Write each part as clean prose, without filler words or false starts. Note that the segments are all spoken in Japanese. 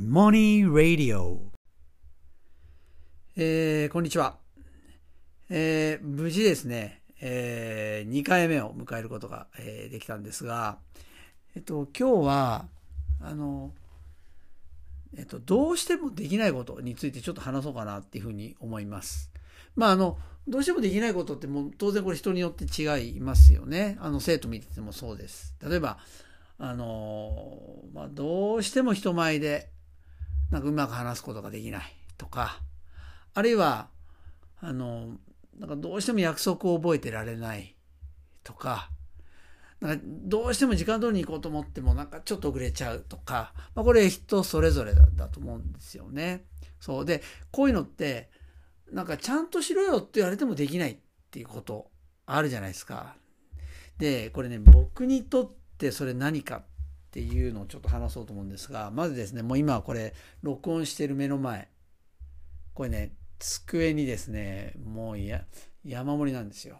Money Radio、こんにちは、無事ですね、2回目を迎えることが、できたんですが、今日はどうしてもできないことについてちょっと話そうかなっていうふうに思います。まあどうしてもできないことってもう当然これ人によって違いますよね。生徒見ててもそうです。例えばどうしても人前でなんかうまく話すことができないとか、あるいはなんかどうしても約束を覚えてられないとか、なんかどうしても時間通りに行こうと思ってもなんかちょっと遅れちゃうとか、これ人それぞれだと思うんですよね。そうで、こういうのってなんかちゃんとしろよって言われてもできないっていうことあるじゃないですか。で、これね、僕にとってそれ何かっていうのをちょっと話そうと思うんですが、まずですね、もう今これ録音してる目の前、これね、机にですね、もう山盛りなんですよ。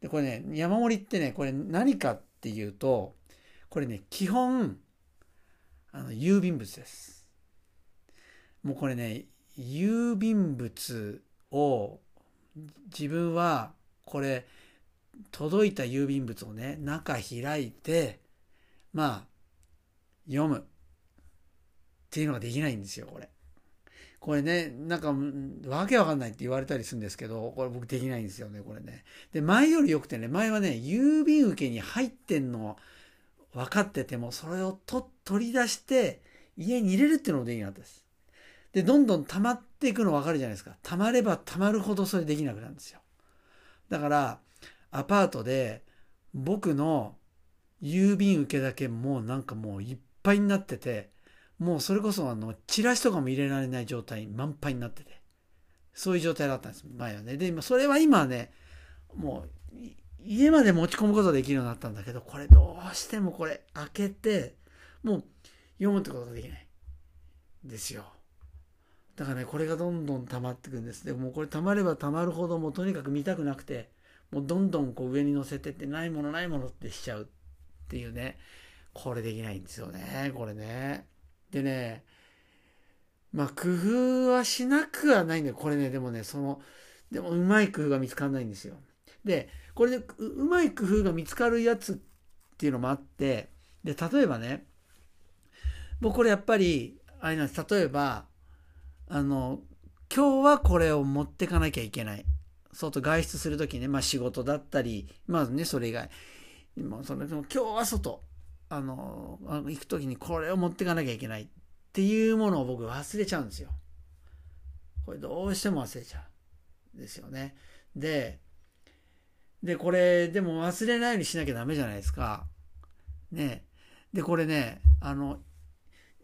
で、これね、山盛りってね、これ何かっていうと、これね、基本郵便物です。もうこれね、郵便物を自分はこれ届いた郵便物をね、中開いて読むっていうのができないんですよ。これね、なんかわけわかんないって言われたりするんですけど、これ僕できないんですよね、これね。で、前よりよくてね、前はね、郵便受けに入ってんの分かっててもそれを取り出して家に入れるっていうのもできなかったです。で、どんどん溜まっていくの分かるじゃないですか。溜まれば溜まるほどそれできなくなるんですよ。だから、アパートで僕の郵便受けだけもうなんかもういっぱいになってて、もうそれこそチラシとかも入れられない状態、満杯になってて。そういう状態だったんです、前はね。で、それは今はね、もう家まで持ち込むことができるようになったんだけど、これどうしてもこれ開けて、もう読むってことができないんですよ。だからね、これがどんどん溜まってくるんです。でもうこれ溜まれば溜まるほど、もうとにかく見たくなくて、もうどんどんこう上に乗せてって、ないものないものってしちゃうっていうね、これできないんですよね、これね。でね、工夫はしなくはないんだよ、これね。でもね、でもうまい工夫が見つかんないんですよ。で、これで、うまい工夫が見つかるやつっていうのもあって、で、例えばね、僕これやっぱり、あれなんです、例えば、今日はこれを持ってかなきゃいけない。外外出するときね、仕事だったり、それ以外。今日は外、行くときにこれを持ってかなきゃいけないっていうものを僕忘れちゃうんですよ。これどうしても忘れちゃうんですよね。で、これ、でも忘れないようにしなきゃダメじゃないですか。ね。で、これね、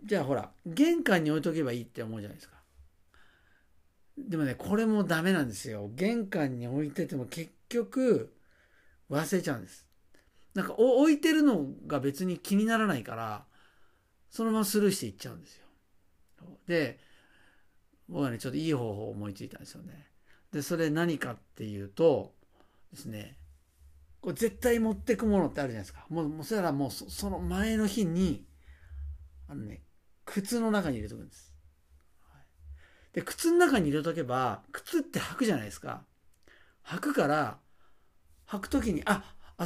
じゃあほら、玄関に置いとけばいいって思うじゃないですか。でもね、これもダメなんですよ。玄関に置いてても結局忘れちゃうんです。なんか置いてるのが別に気にならないから、そのままスルーしていっちゃうんですよ。で、僕はね、ちょっといい方法を思いついたんですよね。で、それ何かっていうとですね、これ絶対持ってくものってあるじゃないですか。もうそしたらもうその前の日に、靴の中に入れとくんです。で、靴の中に入れとけば、靴って履くじゃないですか。履くから、履くときに、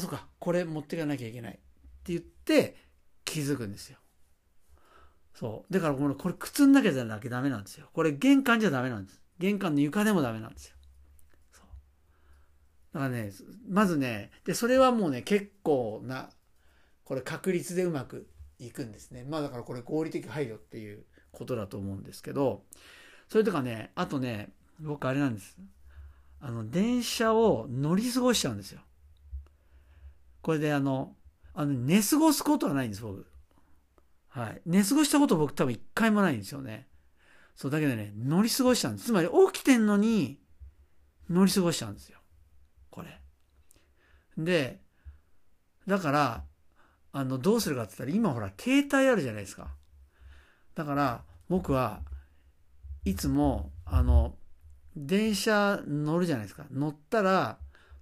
そうか、これ持っていかなきゃいけないって言って気づくんですよ。そう。だからこれ靴の中じゃなきゃダメなんですよ。これ玄関じゃダメなんです。玄関の床でもダメなんですよ。そう。だからね、まずね、で、それはもうね、結構な、これ確率でうまくいくんですね。だからこれ合理的配慮っていうことだと思うんですけど、それとかね、あとね、僕あれなんです。電車を乗り過ごしちゃうんですよ。これで寝過ごすことはないんです、僕。はい。寝過ごしたこと僕多分一回もないんですよね。そう、だけどね、乗り過ごしちゃうんです。つまり起きてんのに乗り過ごしちゃうんですよ。これ。で、だから、どうするかって言ったら、今ほら、携帯あるじゃないですか。だから、僕はいつも、電車乗るじゃないですか。乗ったら、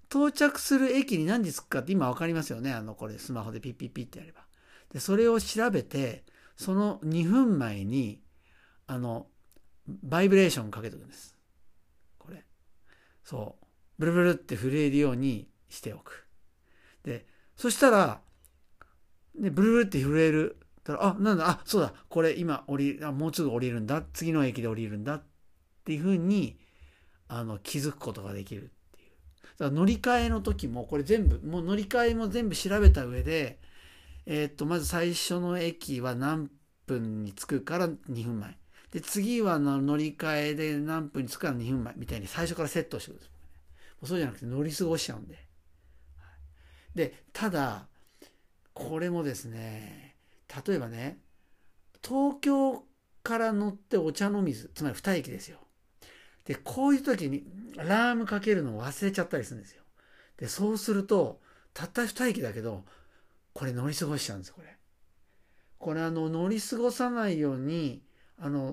到着する駅に何時着くかって今わかりますよね。これ、スマホでピッピッピッってやれば。で、それを調べて、その2分前にバイブレーションかけとくんです。これそうブルブルって震えるようにしておく。でそしたら、ね、ブルブルって震えるたら、あ、なんだ、あ、そうだ、これ今もうちょっと降りるんだ、次の駅で降りるんだっていうふうに気づくことができるっていう。だから乗り換えの時もこれ全部もう乗り換えも全部調べた上で、まず最初の駅は何分に着くから2分前で、次は乗り換えで何分に着くから2分前みたいに最初からセットしてください。もうそうじゃなくて乗り過ごしちゃうんで。でただこれもですね、例えばね、東京から乗ってお茶の水、つまり2駅ですよ。でこういう時にアラームかけるのを忘れちゃったりするんですよ。でそうするとたった2駅だけどこれ乗り過ごしちゃうんですよ。これ乗り過ごさないように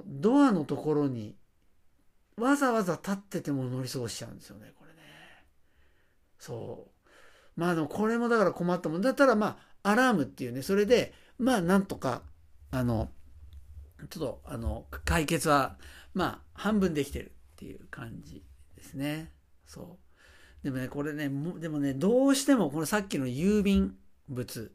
ドアのところにわざわざ立ってても乗り過ごしちゃうんですよね、これね。そうまあこれもだから困ったもんだったら、まあアラームっていうね、それでまあなんとかちょっと解決はまあ半分できてるっていう感じですね。そうでもね、これね、でもね、どうしてもこのさっきの郵便物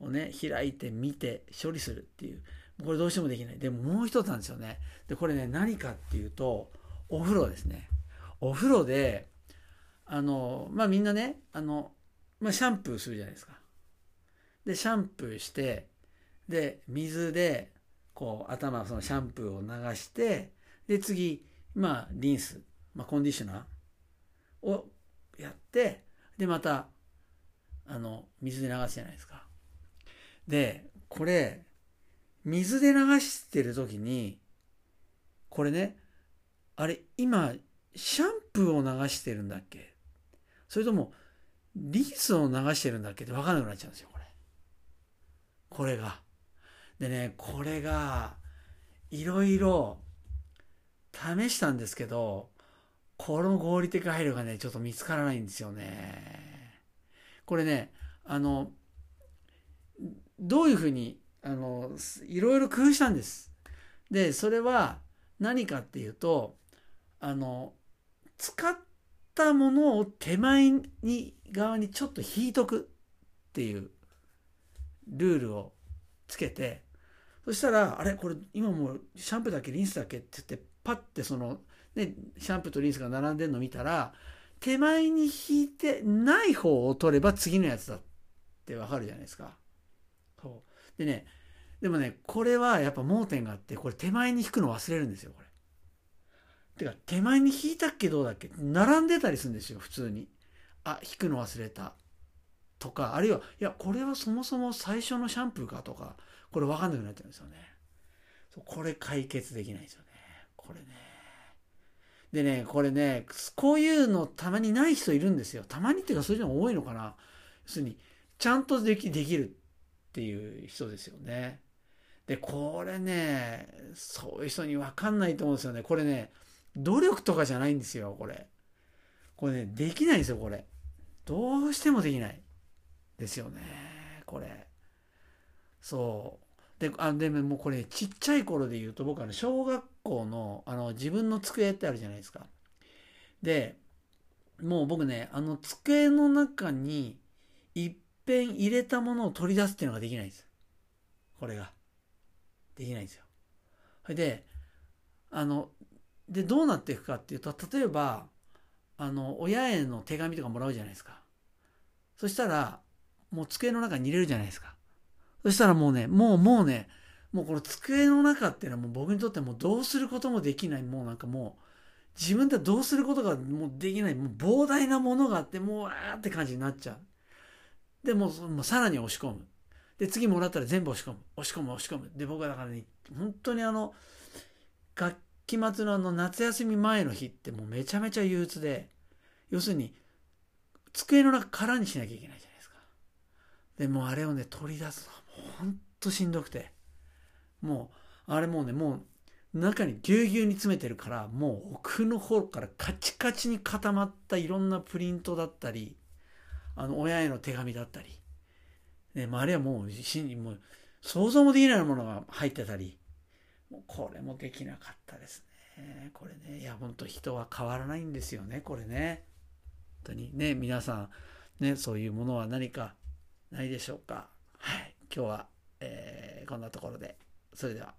をね開いて見て処理するっていう、これどうしてもできない。でももう一つなんですよね。でこれね、何かっていうとお風呂ですね。お風呂でまあみんなねまあ、シャンプーするじゃないですか。でシャンプーして、で水でこう頭そのシャンプーを流して、で次まあリンス、まあ、コンディショナーをやって、でまた水で流すじゃないですか。でこれ水で流してる時にこれね、あれ今シャンプーを流してるんだっけ、それともリンスを流してるんだっけって分からなくなっちゃうんですよ、これが。でね、これがいろいろ試したんですけど、この合理的配慮がねちょっと見つからないんですよね。これね、どういうふうにいろいろ工夫したんです。でそれは何かっていうと、使ったものを手前に側にちょっと引いとくっていうルールをつけて、そしたらあれこれ今もうシャンプーだっけリンスだっけって言ってパッてね、シャンプーとリンスが並んでるの見たら、手前に引いてない方を取れば次のやつだってわかるじゃないですか。そうでね、でもねこれはやっぱ盲点があって、これ手前に引くの忘れるんですよ、これ。てか手前に引いたっけどうだっけ、並んでたりするんですよ普通に。あ、引くの忘れたとか、あるいはいやこれはそもそも最初のシャンプーかとか、これ分かんなくなっちゃうんですよね。これ解決できないですよね、これね。でね、これね、こういうのたまにない人いるんですよ。たまにっていうかそういうの多いのかな。要するにちゃんとできるっていう人ですよね。でこれね、そういう人に分かんないと思うんですよね。これね、努力とかじゃないんですよ、これねできないんですよ、これ。どうしてもできないですよね、これ。そうででもこれちっちゃい頃で言うと、僕小学校の自分の机ってあるじゃないですか。でもう僕ね、机の中にいっぺん入れたものを取り出すっていうのができないんです、これが。できないんですよ。でどうなっていくかっていうと、例えば親への手紙とかもらうじゃないですか。そしたらもう机の中に入れるじゃないですか。そしたらもうね、もうこの机の中っていうのはもう僕にとってもうどうすることもできない、もうなんかもう自分でどうすることがもうできない、もう膨大なものがあって、もうあーって感じになっちゃう。でもうさらに押し込む。で次もらったら全部押し込む。で僕はだからね、本当に学期末の夏休み前の日ってもうめちゃめちゃ憂鬱で、要するに机の中空にしなきゃいけないじゃないですか。でもうあれをね取り出すのはもうほんとしんどくて、もうあれもうね、もう中にぎゅうぎゅうに詰めてるから、もう奥の方からカチカチに固まったいろんなプリントだったり、親への手紙だったりね、あれはもう想像もできないものが入ってたり、もうこれもできなかったですね。これね、いや本当人は変わらないんですよね、これね。本当にね、皆さんね、そういうものは何かないでしょうか。はい、今日は、こんなところで、それでは。